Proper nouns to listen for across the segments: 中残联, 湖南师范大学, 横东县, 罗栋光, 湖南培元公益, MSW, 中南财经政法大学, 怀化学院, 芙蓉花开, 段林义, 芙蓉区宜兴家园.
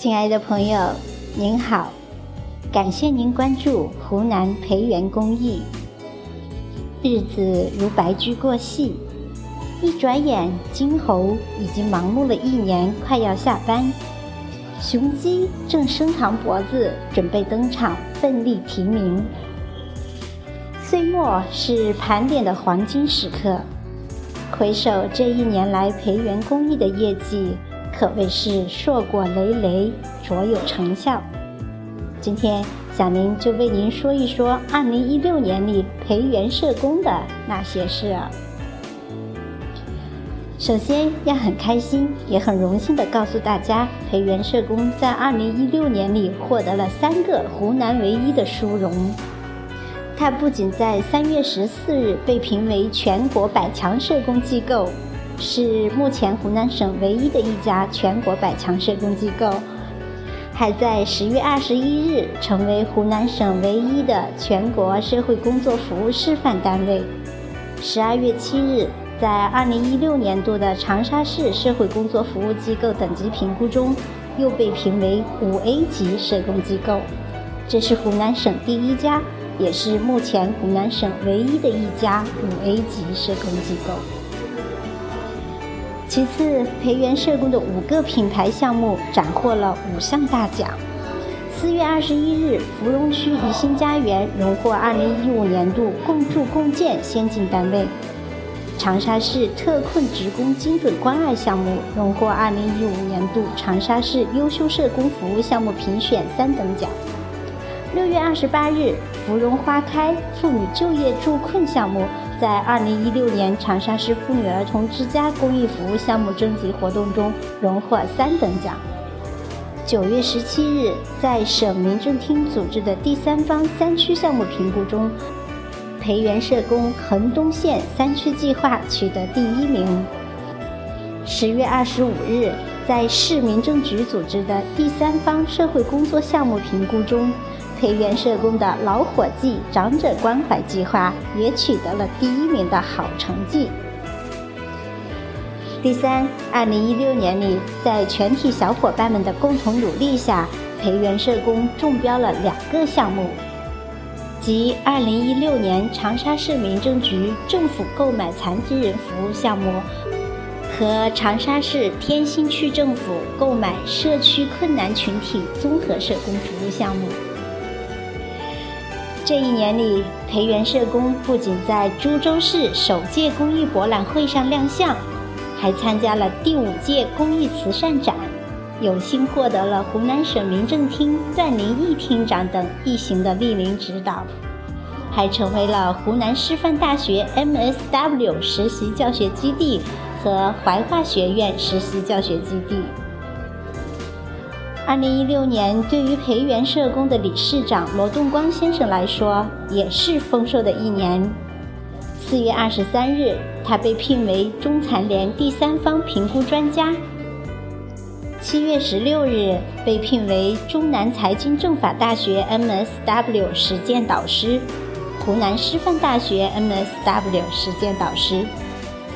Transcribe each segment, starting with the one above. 亲爱的朋友，您好，感谢您关注湖南培元公益。日子如白驹过隙，一转眼金猴已经盲目了一年，快要下班。雄鸡正伸长脖子准备登场，奋力提名。岁末是盘点的黄金时刻，回首这一年来培元公益的业绩，可谓是硕果累累，卓有成效。今天小宁就为您说一说2016年里培元社工的那些事儿。首先要很开心也很荣幸地告诉大家，培元社工在2016年里获得了3个湖南唯一的殊荣。他不仅在3月14日被评为全国100强社工机构，是目前湖南省唯一的一家全国100强社工机构，还在10月21日成为湖南省唯一的全国社会工作服务示范单位。12月7日，在2016年度的长沙市社会工作服务机构等级评估中，又被评为5A 级社工机构。这是湖南省第一家，也是目前湖南省唯一的一家5A 级社工机构。其次，培元社工的5个品牌项目斩获了5项大奖。4月21日，芙蓉区宜兴家园荣获2015年度共筑共建先进单位。长沙市特困职工精准关爱项目荣获2015年度长沙市优秀社工服务项目评选3等奖。6月28日，芙蓉花开妇女就业助困项目在2016年长沙市妇女儿童之家公益服务项目征集活动中荣获3等奖。9月17日，在省民政厅组织的第三方3区项目评估中，培元社工横东县3区计划取得第1名。10月25日，在市民政局组织的第三方社会工作项目评估中，培元社工的老伙计长者关怀计划也取得了第1名的好成绩。第三，2016年里，在全体小伙伴们的共同努力下，培元社工中标了2个项目，即2016年长沙市民政局政府购买残疾人服务项目和长沙市天心区政府购买社区困难群体综合社工服务项目。这一年里，培元社工不仅在株洲市首届公益博览会上亮相，还参加了第5届公益慈善展，有幸获得了湖南省民政厅段林义厅长等一行的莅临指导，还成为了湖南师范大学 MSW 实习教学基地和怀化学院实习教学基地。2016年对于培元社工的理事长罗栋光先生来说，也是丰收的一年。4月23日，他被聘为中残联第三方评估专家。7月16日，被聘为中南财经政法大学 MSW 实践导师，湖南师范大学 MSW 实践导师，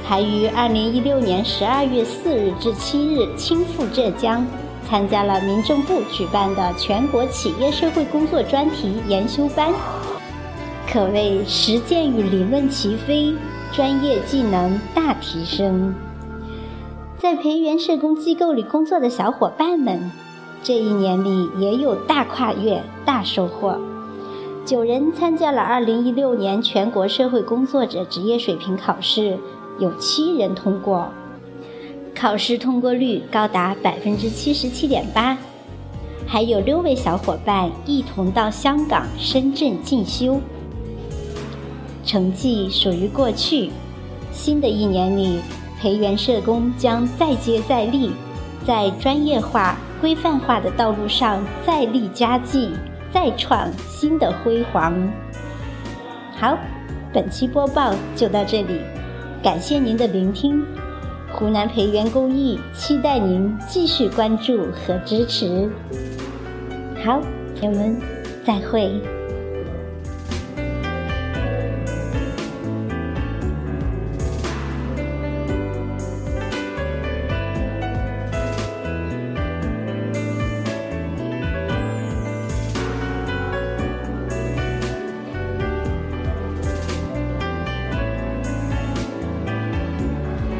还于2016年12月4日至7日亲赴浙江，参加了民政部举办的全国企业社会工作专题研修班，可谓实践与理论齐飞，专业技能大提升。在培元社工机构里工作的小伙伴们，这一年里也有大跨越、大收获。9人参加了2016年全国社会工作者职业水平考试，有7人通过，考试通过率高达 77.8%， 还有6位小伙伴一同到香港、深圳进修。成绩属于过去，新的一年里，培元社工将再接再厉，在专业化、规范化的道路上再立佳绩，再创新的辉煌。好，本期播报就到这里，感谢您的聆听。湖南培元公益期待您继续关注和支持。好，朋友们，再会。